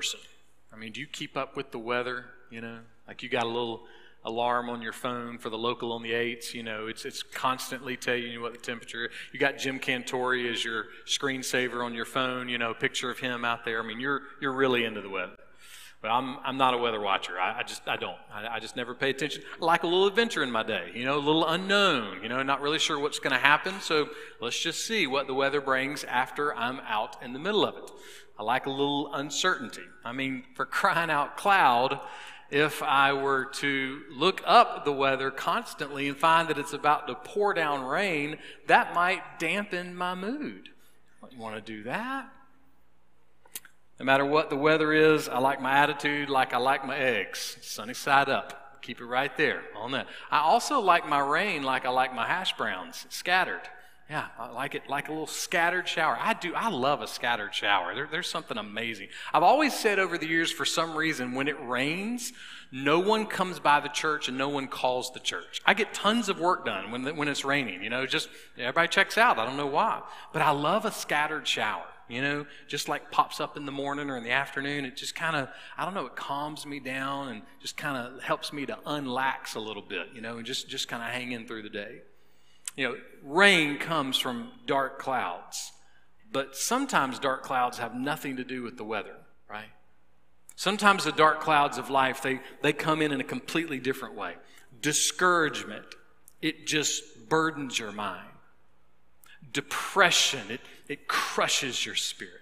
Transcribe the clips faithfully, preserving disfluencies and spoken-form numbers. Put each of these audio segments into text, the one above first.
person? I mean, do you keep up with the weather, you know? Like you got a little alarm on your phone for the local on the eights, you know, it's it's constantly telling you what the temperature is. You got Jim Cantore as your screensaver on your phone, you know, picture of him out there. I mean, you're you're really into the weather. But I'm I'm not a weather watcher. I, I just I don't. I, I just never pay attention. I like a little adventure in my day, you know, a little unknown, you know, not really sure what's going to happen. So let's just see what the weather brings after I'm out in the middle of it. I like a little uncertainty. I mean, for crying out loud, if I were to look up the weather constantly and find that it's about to pour down rain, that might dampen my mood. I don't want to do that. No matter what the weather is, I like my attitude like I like my eggs. Sunny side up. Keep it right there on that. I also like my rain like I like my hash browns. Scattered. Yeah, I like it like a little scattered shower. I do. I love a scattered shower. There, there's something amazing. I've always said over the years, for some reason, when it rains, no one comes by the church and no one calls the church. I get tons of work done when, when it's raining. You know, just everybody checks out. I don't know why. But I love a scattered shower. You know, just like pops up in the morning or in the afternoon, it just kind of, I don't know, it calms me down and just kind of helps me to unlax a little bit, you know, and just, just kind of hang in through the day. You know, rain comes from dark clouds, but sometimes dark clouds have nothing to do with the weather, right? Sometimes the dark clouds of life, they, they come in in a completely different way. Discouragement, it just burdens your mind. Depression, it, it crushes your spirit.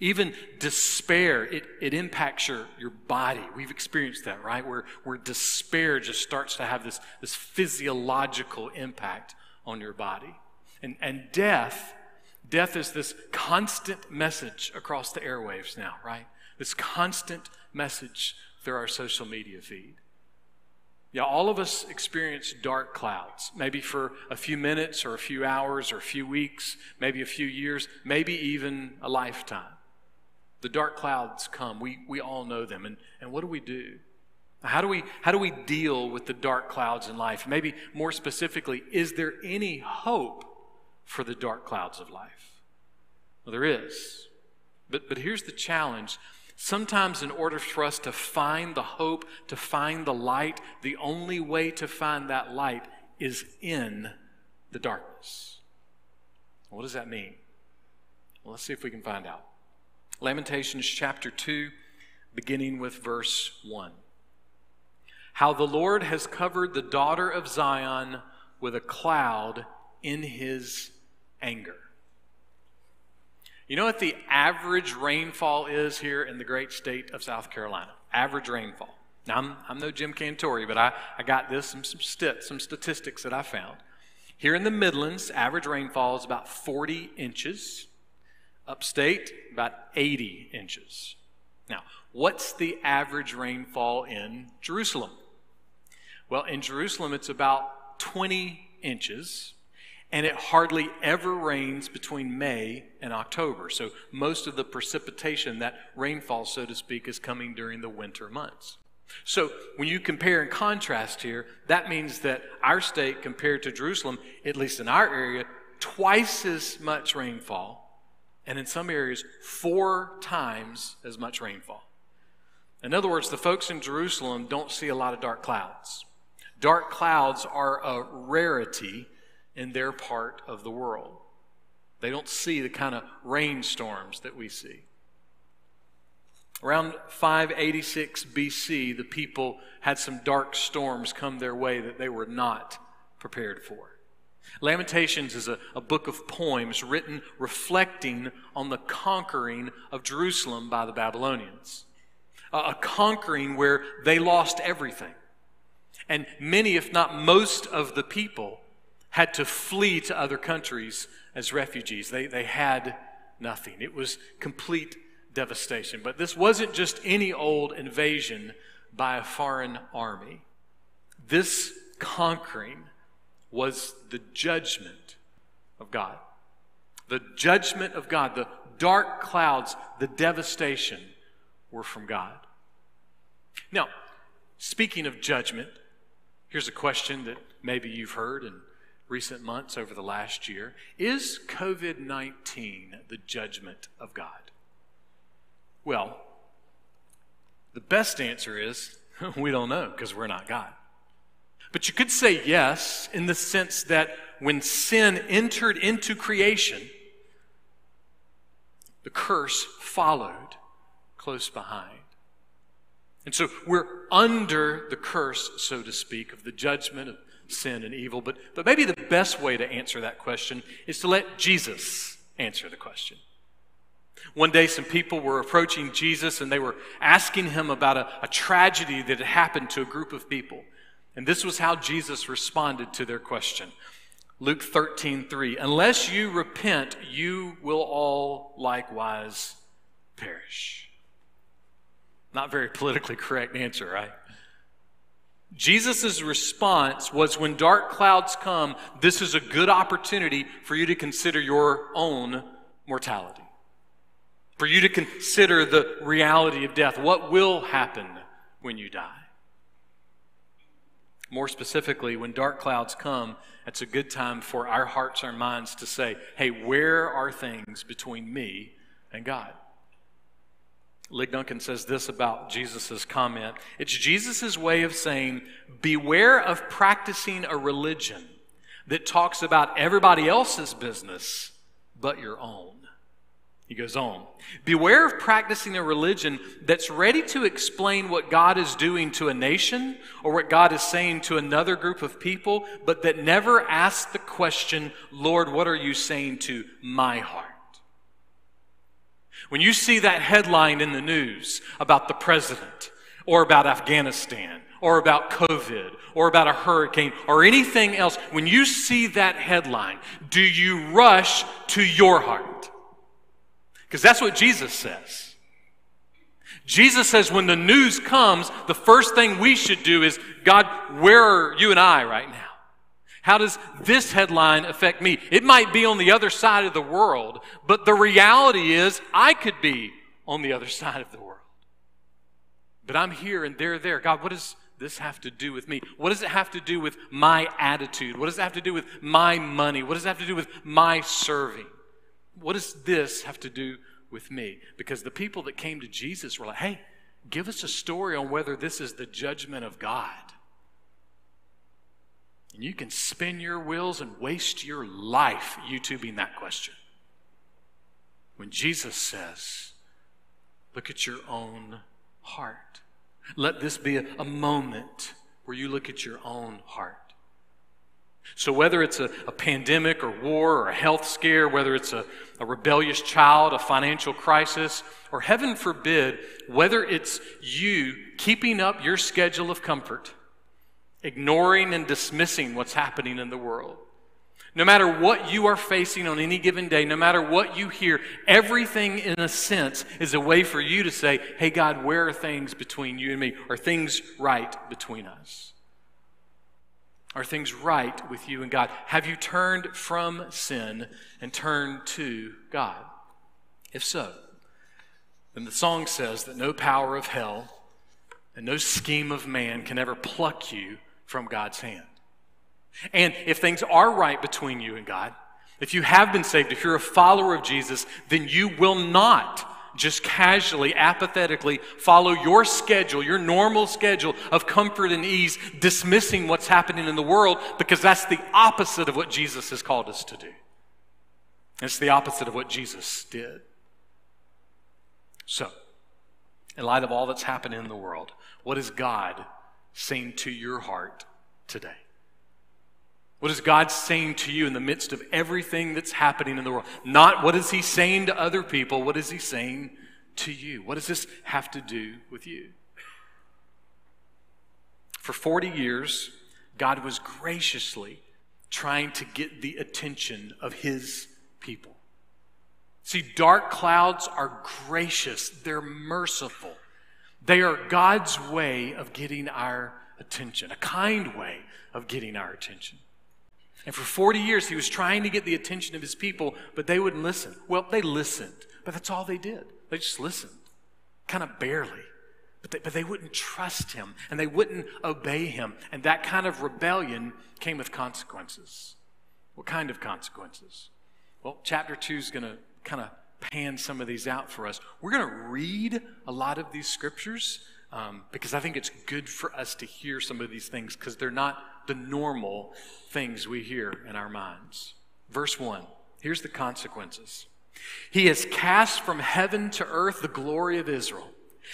Even despair, it, it impacts your, your body. We've experienced that, right? Where, where despair just starts to have this, this physiological impact on your body. And, and death, death is this constant message across the airwaves now, right? This constant message through our social media feed. Yeah, all of us experience dark clouds, maybe for a few minutes or a few hours or a few weeks, maybe a few years, maybe even a lifetime. The dark clouds come. We, we all know them. And, and what do we do? How do we, how do we deal with the dark clouds in life? Maybe more specifically, is there any hope for the dark clouds of life? Well, there is. But, but here's the challenge. Sometimes in order for us to find the hope, to find the light, the only way to find that light is in the darkness. What does that mean? Well, let's see if we can find out. Lamentations chapter two, beginning with verse one. How the Lord has covered the daughter of Zion with a cloud in his anger. You know what the average rainfall is here in the great state of South Carolina? Average rainfall. Now, I'm, I'm no Jim Cantore, but I, I got this, some, some, st- some statistics that I found. Here in the Midlands, average rainfall is about forty inches. Upstate, about eighty inches. Now, what's the average rainfall in Jerusalem? Well, in Jerusalem, it's about twenty inches. And it hardly ever rains between May and October. So most of the precipitation, that rainfall, so to speak, is coming during the winter months. So when you compare and contrast here, that means that our state compared to Jerusalem, at least in our area, twice as much rainfall, and in some areas, four times as much rainfall. In other words, the folks in Jerusalem don't see a lot of dark clouds. Dark clouds are a rarity in their part of the world. They don't see the kind of rainstorms that we see. Around five eighty-six B C, the people had some dark storms come their way that they were not prepared for. Lamentations is a, a book of poems written reflecting on the conquering of Jerusalem by the Babylonians. A, a conquering where they lost everything. And many, if not most, of the people had to flee to other countries as refugees. They, they had nothing. It was complete devastation. But this wasn't just any old invasion by a foreign army. This conquering was the judgment of God. The judgment of God, the dark clouds, the devastation were from God. Now, speaking of judgment, here's a question that maybe you've heard and recent months over the last year. Is COVID nineteen the judgment of God? Well, the best answer is we don't know because we're not God. But you could say yes in the sense that when sin entered into creation, the curse followed close behind. And so we're under the curse, so to speak, of the judgment of sin and evil. But, but maybe the best way to answer that question is to let Jesus answer the question. One day some people were approaching Jesus and they were asking him about a, a tragedy that had happened to a group of people. And this was how Jesus responded to their question. Luke thirteen three, unless you repent, you will all likewise perish. Not very politically correct answer, right? Jesus' response was, when dark clouds come, this is a good opportunity for you to consider your own mortality. For you to consider the reality of death. What will happen when you die? More specifically, when dark clouds come, it's a good time for our hearts, our minds to say, hey, where are things between me and God? Lig Duncan says this about Jesus' comment. It's Jesus' way of saying, beware of practicing a religion that talks about everybody else's business but your own. He goes on, beware of practicing a religion that's ready to explain what God is doing to a nation or what God is saying to another group of people, but that never asks the question, Lord, what are you saying to my heart? When you see that headline in the news about the president or about Afghanistan or about COVID or about a hurricane or anything else, when you see that headline, do you rush to your heart? Because that's what Jesus says. Jesus says when the news comes, the first thing we should do is, God, where are you and I right now? How does this headline affect me? It might be on the other side of the world, but the reality is I could be on the other side of the world. But I'm here and they're there. God, what does this have to do with me? What does it have to do with my attitude? What does it have to do with my money? What does it have to do with my serving? What does this have to do with me? Because the people that came to Jesus were like, hey, give us a story on whether this is the judgment of God. And you can spin your wheels and waste your life YouTubing that question. When Jesus says, look at your own heart. Let this be a, a moment where you look at your own heart. So whether it's a, a pandemic or war or a health scare, whether it's a, a rebellious child, a financial crisis, or heaven forbid, whether it's you keeping up your schedule of comfort, ignoring and dismissing what's happening in the world, no matter what you are facing on any given day, no matter what you hear, everything in a sense is a way for you to say, hey God, where are things between you and me? Are things right between us? Are things right with you and God? Have you turned from sin and turned to God? If so, then the song says that no power of hell and no scheme of man can ever pluck you from God's hand. And if things are right between you and God, if you have been saved, if you're a follower of Jesus, then you will not just casually, apathetically follow your schedule, your normal schedule of comfort and ease, dismissing what's happening in the world, because that's the opposite of what Jesus has called us to do. It's the opposite of what Jesus did. So, in light of all that's happening in the world, what is God saying to your heart today? What is God saying to you in the midst of everything that's happening in the world? Not what is he saying to other people, what is he saying to you? What does this have to do with you? For forty years, God was graciously trying to get the attention of his people. See, dark clouds are gracious, they're merciful. They are God's way of getting our attention, a kind way of getting our attention. And for forty years, he was trying to get the attention of his people, but they wouldn't listen. Well, they listened, but that's all they did. They just listened, kind of barely. But they, but they wouldn't trust him, and they wouldn't obey him. And that kind of rebellion came with consequences. What kind of consequences? Well, chapter two is going to kind of pan some of these out for us. We're going to read a lot of these scriptures um, because I think it's good for us to hear some of these things because they're not the normal things we hear in our minds. Verse one, here's the consequences. He has cast from heaven to earth the glory of Israel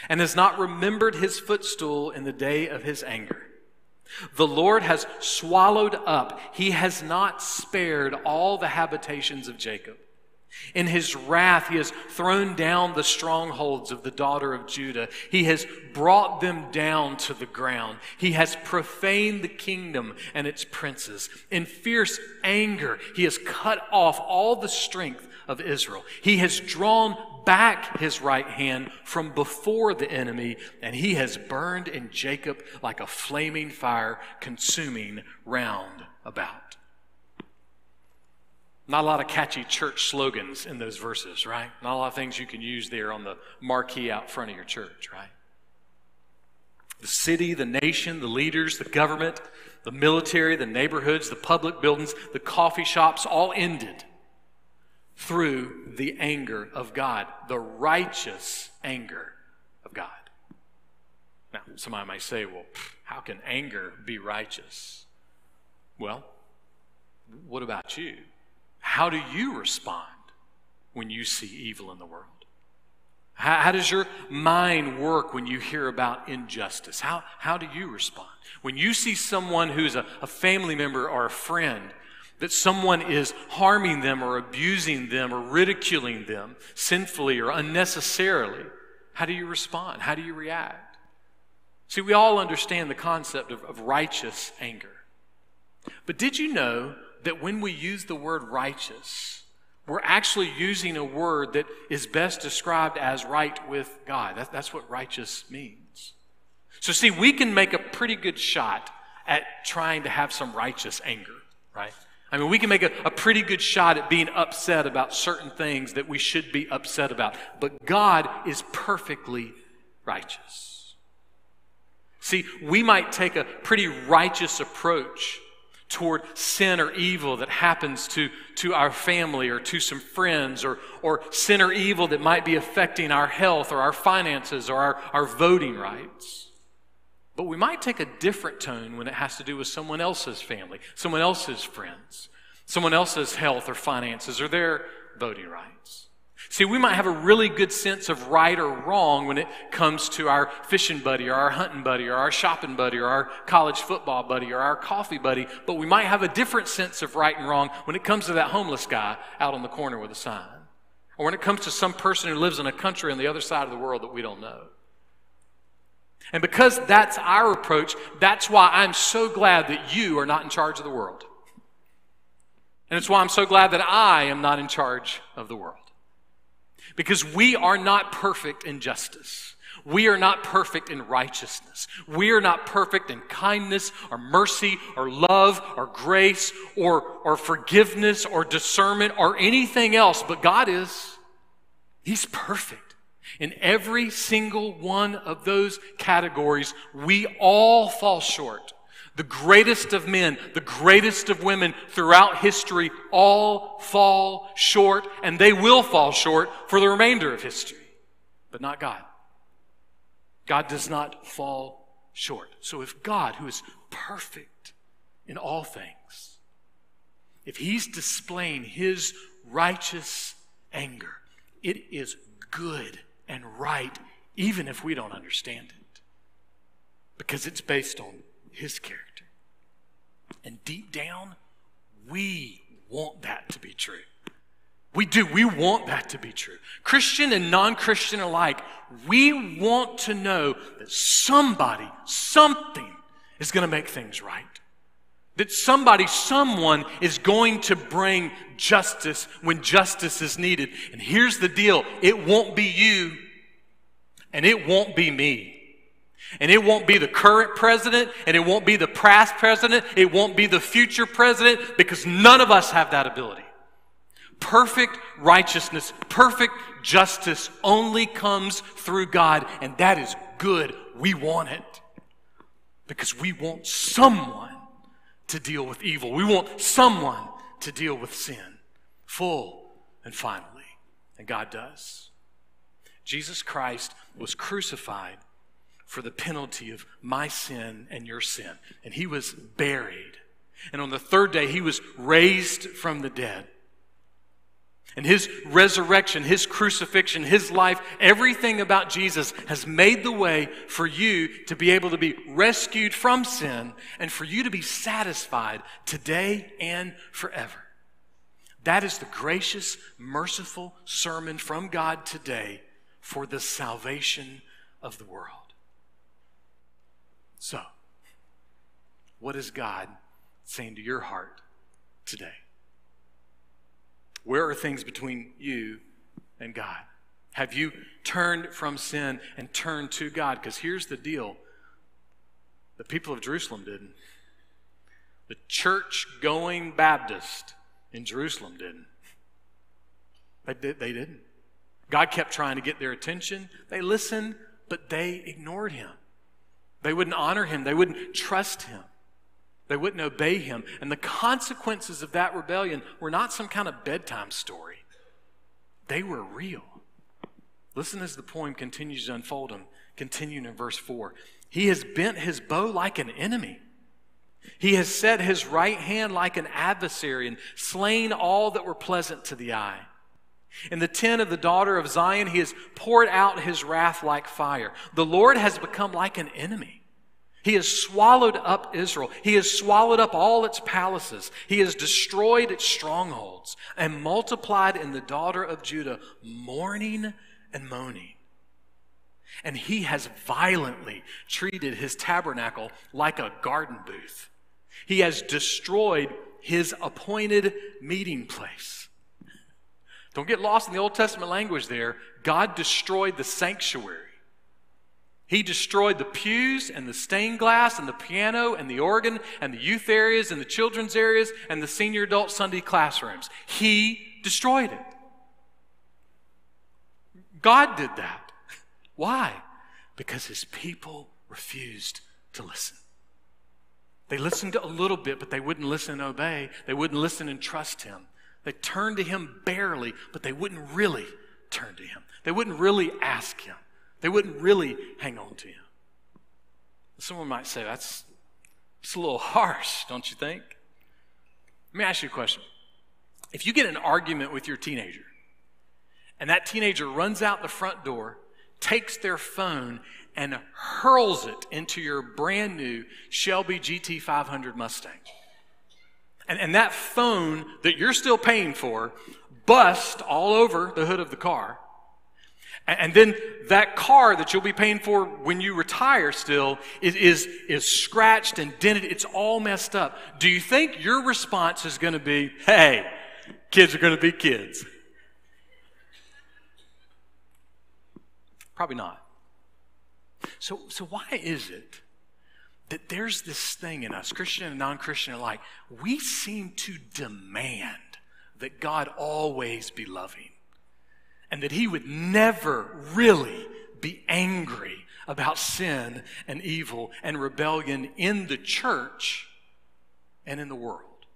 and has not remembered his footstool in the day of his anger. The Lord has swallowed up. He has not spared all the habitations of Jacob. In his wrath, he has thrown down the strongholds of the daughter of Judah. He has brought them down to the ground. He has profaned the kingdom and its princes. In fierce anger, he has cut off all the strength of Israel. He has drawn back his right hand from before the enemy, and he has burned in Jacob like a flaming fire, consuming round about. Not a lot of catchy church slogans in those verses, right? Not a lot of things you can use there on the marquee out front of your church, right? The city, the nation, the leaders, the government, the military, the neighborhoods, the public buildings, the coffee shops all ended through the anger of God, the righteous anger of God. Now, somebody might say, well, how can anger be righteous? Well, what about you? How do you respond when you see evil in the world? How, how does your mind work when you hear about injustice? How, how do you respond? When you see someone who's a, a family member or a friend, that someone is harming them or abusing them or ridiculing them sinfully or unnecessarily, how do you respond? How do you react? See, we all understand the concept of, of righteous anger. But did you know that when we use the word righteous, we're actually using a word that is best described as right with God? That, that's what righteous means. So see, we can make a pretty good shot at trying to have some righteous anger, right? I mean, we can make a, a pretty good shot at being upset about certain things that we should be upset about. But God is perfectly righteous. See, we might take a pretty righteous approach toward sin or evil that happens to, to our family or to some friends, or, or sin or evil that might be affecting our health or our finances or our, our voting rights. But we might take a different tone when it has to do with someone else's family, someone else's friends, someone else's health or finances or their voting rights. See, we might have a really good sense of right or wrong when it comes to our fishing buddy or our hunting buddy or our shopping buddy or our college football buddy or our coffee buddy, but we might have a different sense of right and wrong when it comes to that homeless guy out on the corner with a sign, or when it comes to some person who lives in a country on the other side of the world that we don't know. And because that's our approach, that's why I'm so glad that you are not in charge of the world. And it's why I'm so glad that I am not in charge of the world. Because we are not perfect in justice. We are not perfect in righteousness. We are not perfect in kindness or mercy or love or grace or, or forgiveness or discernment or anything else, but God is. He's perfect. In every single one of those categories, we all fall short. The greatest of men, the greatest of women throughout history all fall short, and they will fall short for the remainder of history, but not God. God does not fall short. So if God, who is perfect in all things, if he's displaying his righteous anger, it is good and right, even if we don't understand it, because it's based on his character. And deep down, we want that to be true. We do. We want that to be true. Christian and non-Christian alike, we want to know that somebody, something is going to make things right. That somebody, someone is going to bring justice when justice is needed. And here's the deal. It won't be you, and it won't be me, and it won't be the current president, and it won't be the past president, it won't be the future president, because none of us have that ability. Perfect righteousness, perfect justice only comes through God, and that is good. We want it because we want someone to deal with evil. We want someone to deal with sin, full and finally. And God does. Jesus Christ was crucified for the penalty of my sin and your sin. And he was buried. And on the third day, he was raised from the dead. And his resurrection, his crucifixion, his life, everything about Jesus has made the way for you to be able to be rescued from sin and for you to be satisfied today and forever. That is the gracious, merciful sermon from God today for the salvation of the world. So, what is God saying to your heart today? Where are things between you and God? Have you turned from sin and turned to God? Because here's the deal. The people of Jerusalem didn't. The church-going Baptist in Jerusalem didn't. They, did, they didn't. God kept trying to get their attention. They listened, but they ignored him. They wouldn't honor him. They wouldn't trust him. They wouldn't obey him. And the consequences of that rebellion were not some kind of bedtime story. They were real. Listen as the poem continues to unfold them, continuing in verse four. He has bent his bow like an enemy. He has set his right hand like an adversary and slain all that were pleasant to the eye. In the tent of the daughter of Zion, he has poured out his wrath like fire. The Lord has become like an enemy. He has swallowed up Israel. He has swallowed up all its palaces. He has destroyed its strongholds and multiplied in the daughter of Judah mourning and moaning. And he has violently treated his tabernacle like a garden booth. He has destroyed his appointed meeting place. Don't get lost in the Old Testament language there. God destroyed the sanctuary. He destroyed the pews and the stained glass and the piano and the organ and the youth areas and the children's areas and the senior adult Sunday classrooms. He destroyed it. God did that. Why? Because his people refused to listen. They listened a little bit, but they wouldn't listen and obey. They wouldn't listen and trust him. They turned to him barely, but they wouldn't really turn to him. They wouldn't really ask him. They wouldn't really hang on to him. Someone might say, that's, that's a little harsh, don't you think? Let me ask you a question. If you get in an argument with your teenager, and that teenager runs out the front door, takes their phone, and hurls it into your brand new Shelby G T five hundred Mustang, and, and that phone that you're still paying for busts all over the hood of the car, and then that car that you'll be paying for when you retire still is, is, is scratched and dented. It's all messed up. Do you think your response is going to be, hey, kids are going to be kids? Probably not. So, so why is it that there's this thing in us, Christian and non-Christian alike, we seem to demand that God always be loving? And that he would never really be angry about sin and evil and rebellion in the church and in the world.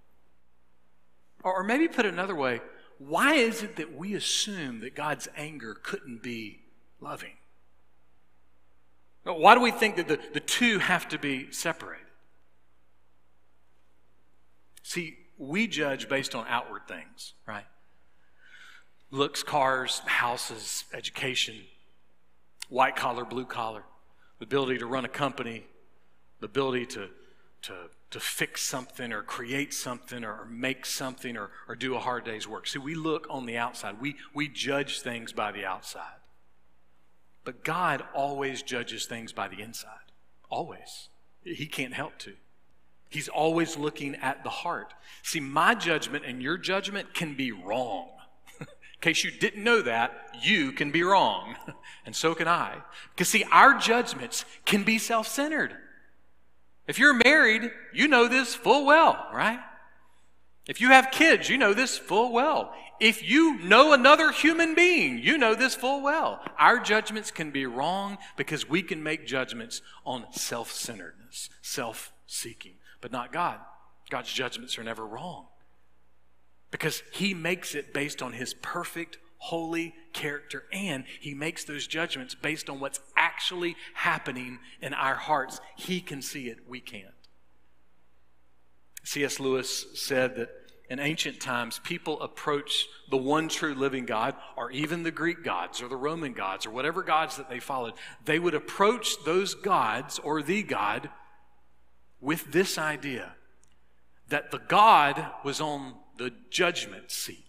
Or maybe put another way, why is it that we assume that God's anger couldn't be loving? Why do we think that the, the two have to be separated? See, we judge based on outward things, right? Looks, cars, houses, education, white collar, blue collar, the ability to run a company, the ability to, to, to fix something or create something or make something or, or do a hard day's work. See, we look on the outside. We, we judge things by the outside. But God always judges things by the inside, always. He can't help to. He's always looking at the heart. See, my judgment and your judgment can be wrong. In case you didn't know that, you can be wrong, and so can I. Because see, our judgments can be self-centered. If you're married, you know this full well, right? If you have kids, you know this full well. If you know another human being, you know this full well. Our judgments can be wrong because we can make judgments on self-centeredness, self-seeking, but not God. God's judgments are never wrong. Because he makes it based on his perfect, holy character, and he makes those judgments based on what's actually happening in our hearts. He can see it, we can't. C S. Lewis said that in ancient times, people approached the one true living God, or even the Greek gods or the Roman gods or whatever gods that they followed. They would approach those gods or the God with this idea that the God was on the judgment seat.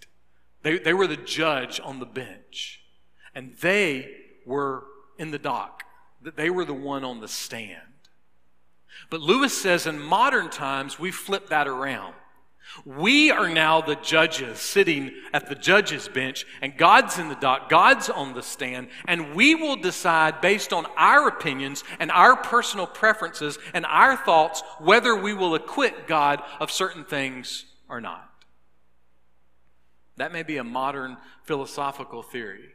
They, they were the judge on the bench, and they were in the dock. They were the one on the stand. But Lewis says in modern times, we flip that around. We are now the judges sitting at the judge's bench, and God's in the dock, God's on the stand, and we will decide based on our opinions and our personal preferences and our thoughts whether we will acquit God of certain things or not. That may be a modern philosophical theory,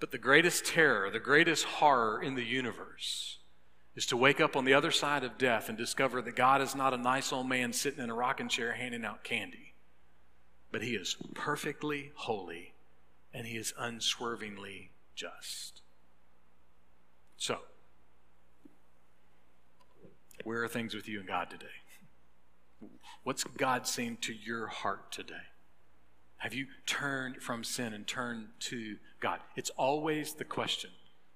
but the greatest terror, the greatest horror in the universe is to wake up on the other side of death and discover that God is not a nice old man sitting in a rocking chair handing out candy, but he is perfectly holy and he is unswervingly just. So, where are things with you and God today? What's God saying to your heart today? Have you turned from sin and turned to God? It's always the question.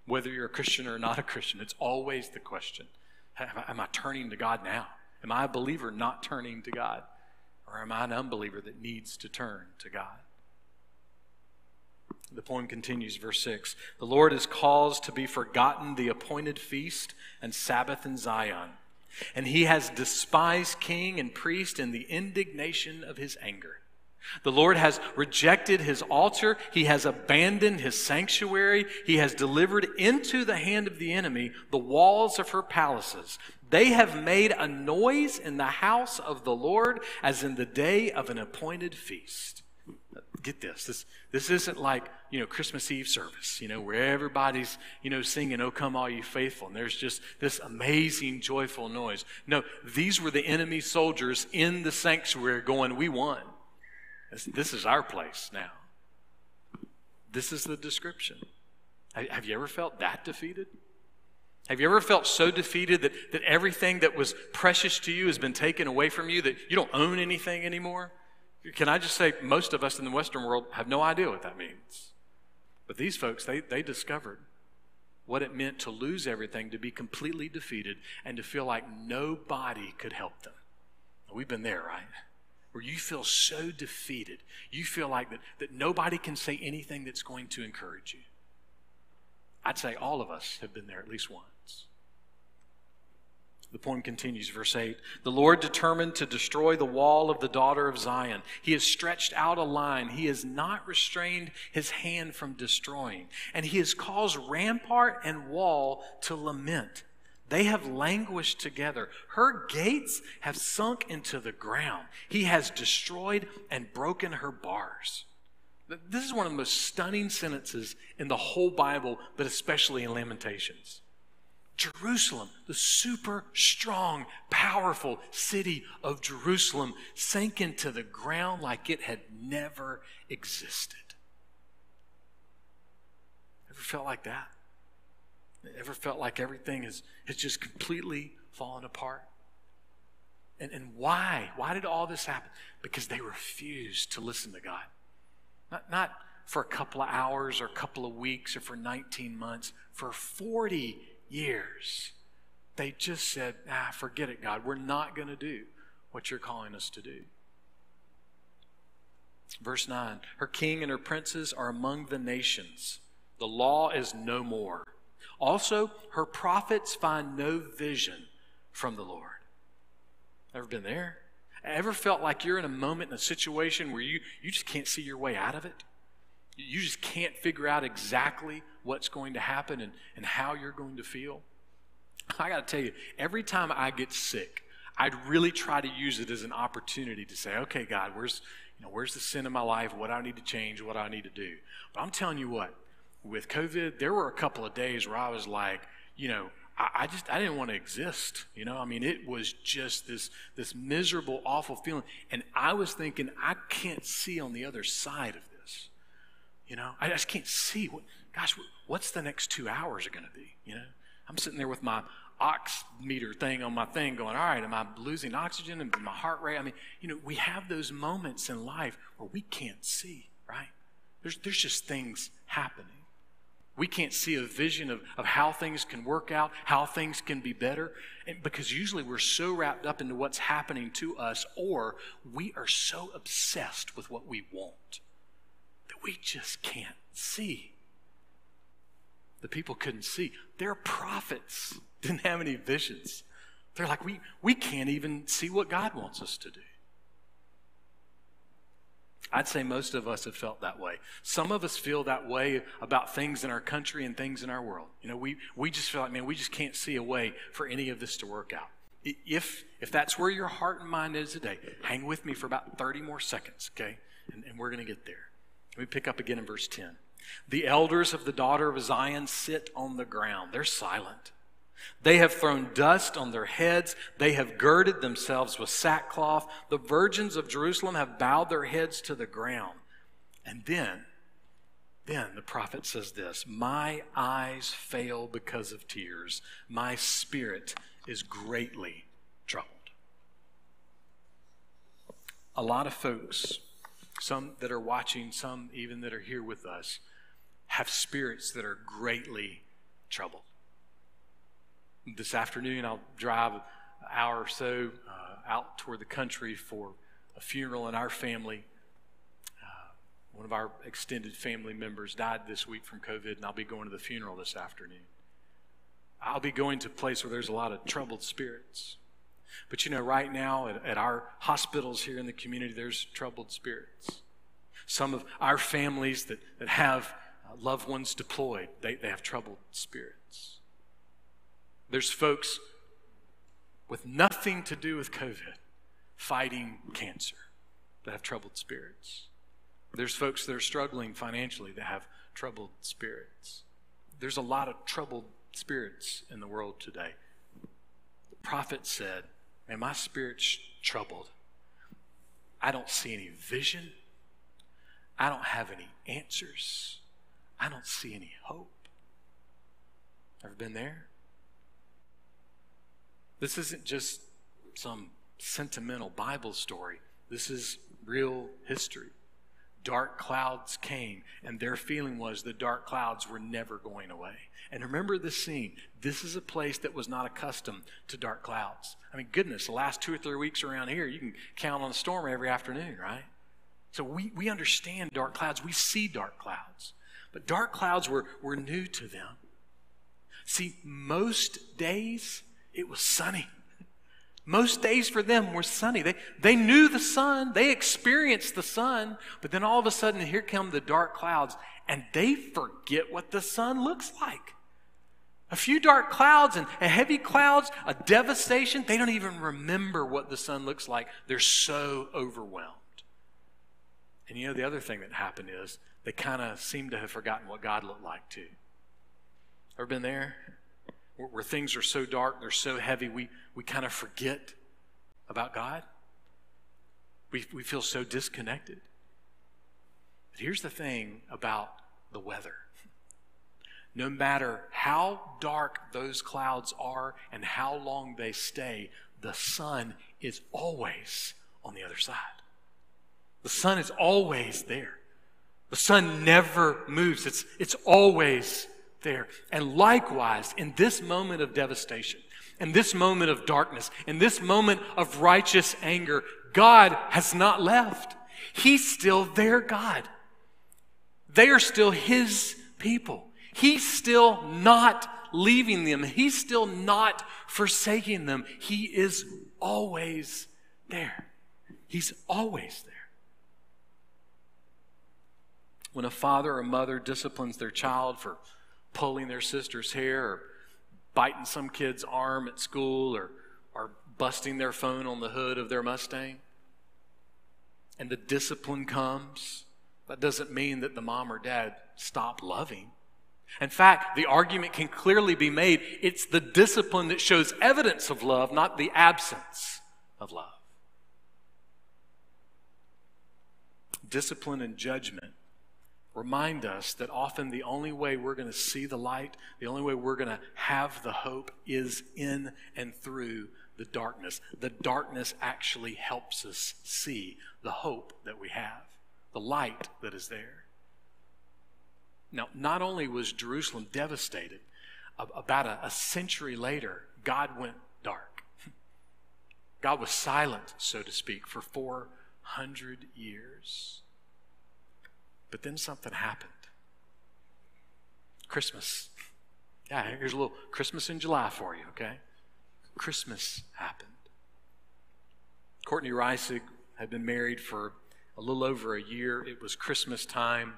Whether you're a Christian or not a Christian, it's always the question. Am I turning to God now? Am I a believer not turning to God? Or am I an unbeliever that needs to turn to God? The poem continues, verse six. The Lord has caused to be forgotten the appointed feast and Sabbath in Zion, and he has despised king and priest in the indignation of his anger. The Lord has rejected his altar. He has abandoned his sanctuary. He has delivered into the hand of the enemy the walls of her palaces. They have made a noise in the house of the Lord as in the day of an appointed feast. Get this. This, this isn't like, you know, Christmas Eve service, you know, where everybody's, you know, singing, "Oh, come all you faithful." And there's just this amazing, joyful noise. No, these were the enemy soldiers in the sanctuary going, "We won. This is our place now." This is the description. Have you ever felt that defeated? Have you ever felt so defeated that, that everything that was precious to you has been taken away from you, that you don't own anything anymore? Can I just say, most of us in the Western world have no idea what that means. But these folks, they, they discovered what it meant to lose everything, to be completely defeated, and to feel like nobody could help them. We've been there, right? Where you feel so defeated, you feel like that, that nobody can say anything that's going to encourage you. I'd say all of us have been there at least once. The poem continues, verse eight. The Lord determined to destroy the wall of the daughter of Zion. He has stretched out a line. He has not restrained his hand from destroying. And he has caused rampart and wall to lament. They have languished together. Her gates have sunk into the ground. He has destroyed and broken her bars. This is one of the most stunning sentences in the whole Bible, but especially in Lamentations. Jerusalem, the super strong, powerful city of Jerusalem, sank into the ground like it had never existed. Ever felt like that? Ever felt like everything has, has just completely fallen apart? And, and why? Why did all this happen? Because they refused to listen to God. Not, not for a couple of hours or a couple of weeks or for nineteen months. For forty years, they just said, "Ah, forget it, God. We're not going to do what you're calling us to do." Verse nine, her king and her princes are among the nations. The law is no more. Also, her prophets find no vision from the Lord. Ever been there? Ever felt like you're in a moment, in a situation where you, you just can't see your way out of it? You just can't figure out exactly what's going to happen and, and how you're going to feel? I got to tell you, every time I get sick, I'd really try to use it as an opportunity to say, "Okay, God, where's, you know, where's the sin in my life? What do I need to change? What do I need to do?" But I'm telling you what, with COVID, there were a couple of days where I was like, you know, I, I just, I didn't want to exist. You know, I mean, it was just this, this miserable, awful feeling. And I was thinking, I can't see on the other side of this. You know, I just can't see. What, gosh, what's the next two hours are going to be? You know, I'm sitting there with my ox meter thing on my thing going, all right, am I losing oxygen and my heart rate? I mean, you know, we have those moments in life where we can't see, right? There's, there's just things happening. We can't see a vision of, of how things can work out, how things can be better, and because usually we're so wrapped up into what's happening to us, or we are so obsessed with what we want that we just can't see. The people couldn't see. Their prophets didn't have any visions. They're like, we, we can't even see what God wants us to do. I'd say most of us have felt that way. Some of us feel that way about things in our country and things in our world. You know, we, we just feel like, man, we just can't see a way for any of this to work out. If, if that's where your heart and mind is today, hang with me for about thirty more seconds, okay? And, and we're going to get there. Let me pick up again in verse ten. The elders of the daughter of Zion sit on the ground. They're silent. They have thrown dust on their heads. They have girded themselves with sackcloth. The virgins of Jerusalem have bowed their heads to the ground. And then, then the prophet says this, my eyes fail because of tears. My spirit is greatly troubled. A lot of folks, some that are watching, some even that are here with us, have spirits that are greatly troubled. This afternoon, I'll drive an hour or so uh, out toward the country for a funeral in our family. Uh, one of our extended family members died this week from COVID, and I'll be going to the funeral this afternoon. I'll be going to a place where there's a lot of troubled spirits. But you know, right now at, at our hospitals here in the community, there's troubled spirits. Some of our families that, that have uh, loved ones deployed, they, they have troubled spirits. There's folks with nothing to do with COVID fighting cancer that have troubled spirits. There's folks that are struggling financially that have troubled spirits. There's a lot of troubled spirits in the world today. The prophet said, man, my spirit's troubled. I don't see any vision. I don't have any answers. I don't see any hope. Ever been there? This isn't just some sentimental Bible story. This is real history. Dark clouds came, and their feeling was the dark clouds were never going away. And remember this scene. This is a place that was not accustomed to dark clouds. I mean, goodness, the last two or three weeks around here, you can count on a storm every afternoon, right? So we, we understand dark clouds. We see dark clouds. But dark clouds were, were new to them. See, most days, it was sunny. Most days for them were sunny. They, they knew the sun. They experienced the sun. But then all of a sudden, here come the dark clouds, and they forget what the sun looks like. A few dark clouds and heavy clouds, a devastation. They don't even remember what the sun looks like. They're so overwhelmed. And you know, the other thing that happened is they kind of seem to have forgotten what God looked like too. Ever been there? Where things are so dark, they're so heavy, we, we kind of forget about God. We, we feel so disconnected. But here's the thing about the weather. No matter how dark those clouds are and how long they stay, the sun is always on the other side. The sun is always there. The sun never moves. It's, it's always there. And likewise, in this moment of devastation, in this moment of darkness, in this moment of righteous anger, God has not left. He's still their God. They are still His people. He's still not leaving them. He's still not forsaking them. He is always there. He's always there. When a father or mother disciplines their child for pulling their sister's hair or biting some kid's arm at school or, or busting their phone on the hood of their Mustang. And the discipline comes. That doesn't mean that the mom or dad stop loving. In fact, the argument can clearly be made. It's the discipline that shows evidence of love, not the absence of love. Discipline and judgment remind us that often the only way we're going to see the light, the only way we're going to have the hope is in and through the darkness. The darkness actually helps us see the hope that we have, the light that is there. Now, not only was Jerusalem devastated, about a, a century later, God went dark. God was silent, so to speak, for four hundred years. But then something happened. Christmas. Yeah, here's a little Christmas in July for you, okay? Christmas happened. Courtney Reisig had been married for a little over a year. It was Christmas time.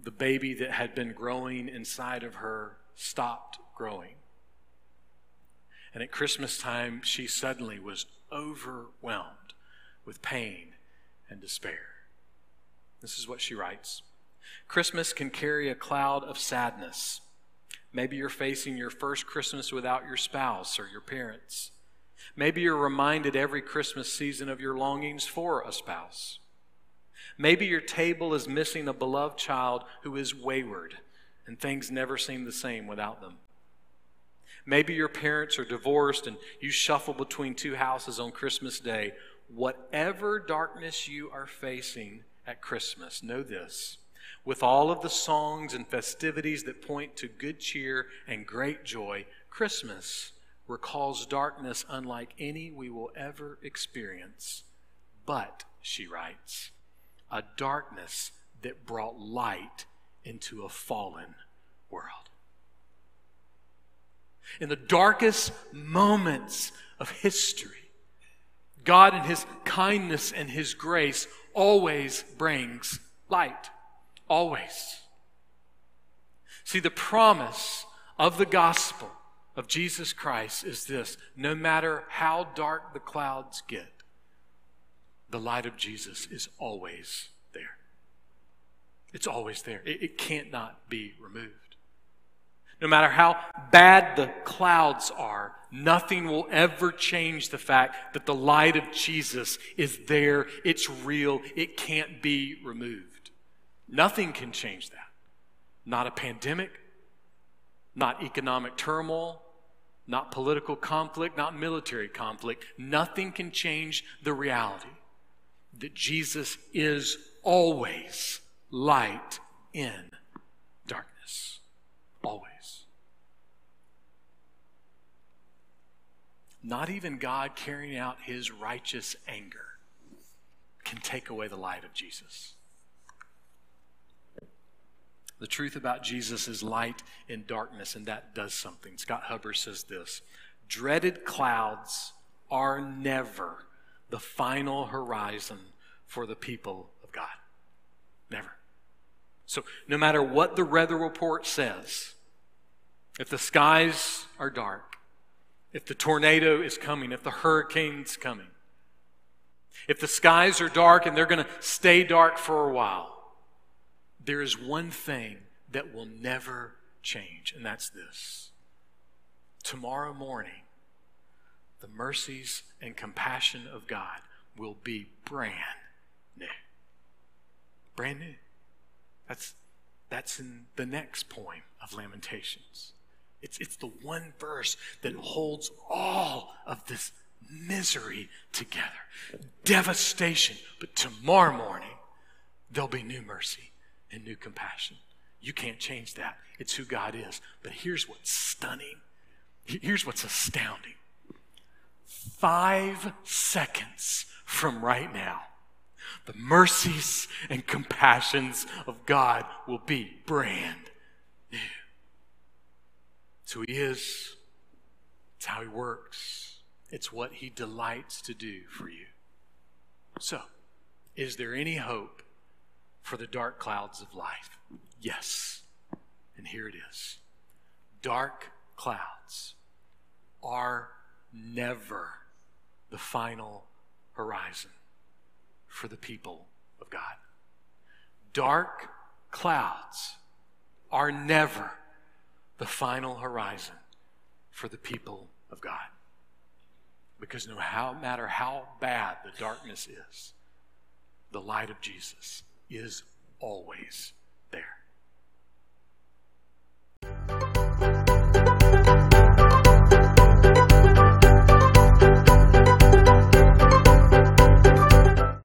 The baby that had been growing inside of her stopped growing. And at Christmas time, she suddenly was overwhelmed with pain and despair. This is what she writes. Christmas can carry a cloud of sadness. Maybe you're facing your first Christmas without your spouse or your parents. Maybe you're reminded every Christmas season of your longings for a spouse. Maybe your table is missing a beloved child who is wayward, and things never seem the same without them. Maybe your parents are divorced and you shuffle between two houses on Christmas Day. Whatever darkness you are facing at Christmas, know this. With all of the songs and festivities that point to good cheer and great joy, Christmas recalls darkness unlike any we will ever experience. But, she writes, a darkness that brought light into a fallen world. In the darkest moments of history, God in His kindness and His grace always brings light. Always. See, the promise of the gospel of Jesus Christ is this: no matter how dark the clouds get, the light of Jesus is always there. It's always there. It, it can't not be removed. No matter how bad the clouds are, nothing will ever change the fact that the light of Jesus is there. It's real. It can't be removed. Nothing can change that. Not a pandemic, not economic turmoil, not political conflict, not military conflict. Nothing can change the reality that Jesus is always light in darkness. Always. Not even God carrying out His righteous anger can take away the light of Jesus. The truth about Jesus is light in darkness, and that does something. Scott Hubbard says this: dreaded clouds are never the final horizon for the people of God. Never. So no matter what the weather report says, if the skies are dark, if the tornado is coming, if the hurricane's coming, if the skies are dark and they're going to stay dark for a while, there is one thing that will never change, and that's this. Tomorrow morning, the mercies and compassion of God will be brand new. Brand new. That's, that's in the next poem of Lamentations. It's, it's the one verse that holds all of this misery together. Devastation. But tomorrow morning, there'll be new mercy and new compassion. You can't change that. It's who God is. But here's what's stunning. Here's what's astounding. Five seconds from right now, the mercies and compassions of God will be brand new. It's who He is. It's how He works. It's what He delights to do for you. So, is there any hope for the dark clouds of life? Yes. And here it is. Dark clouds are never the final horizon for the people of God. Dark clouds are never the final horizon for the people of God. Because no matter how bad the darkness is, the light of Jesus is always there.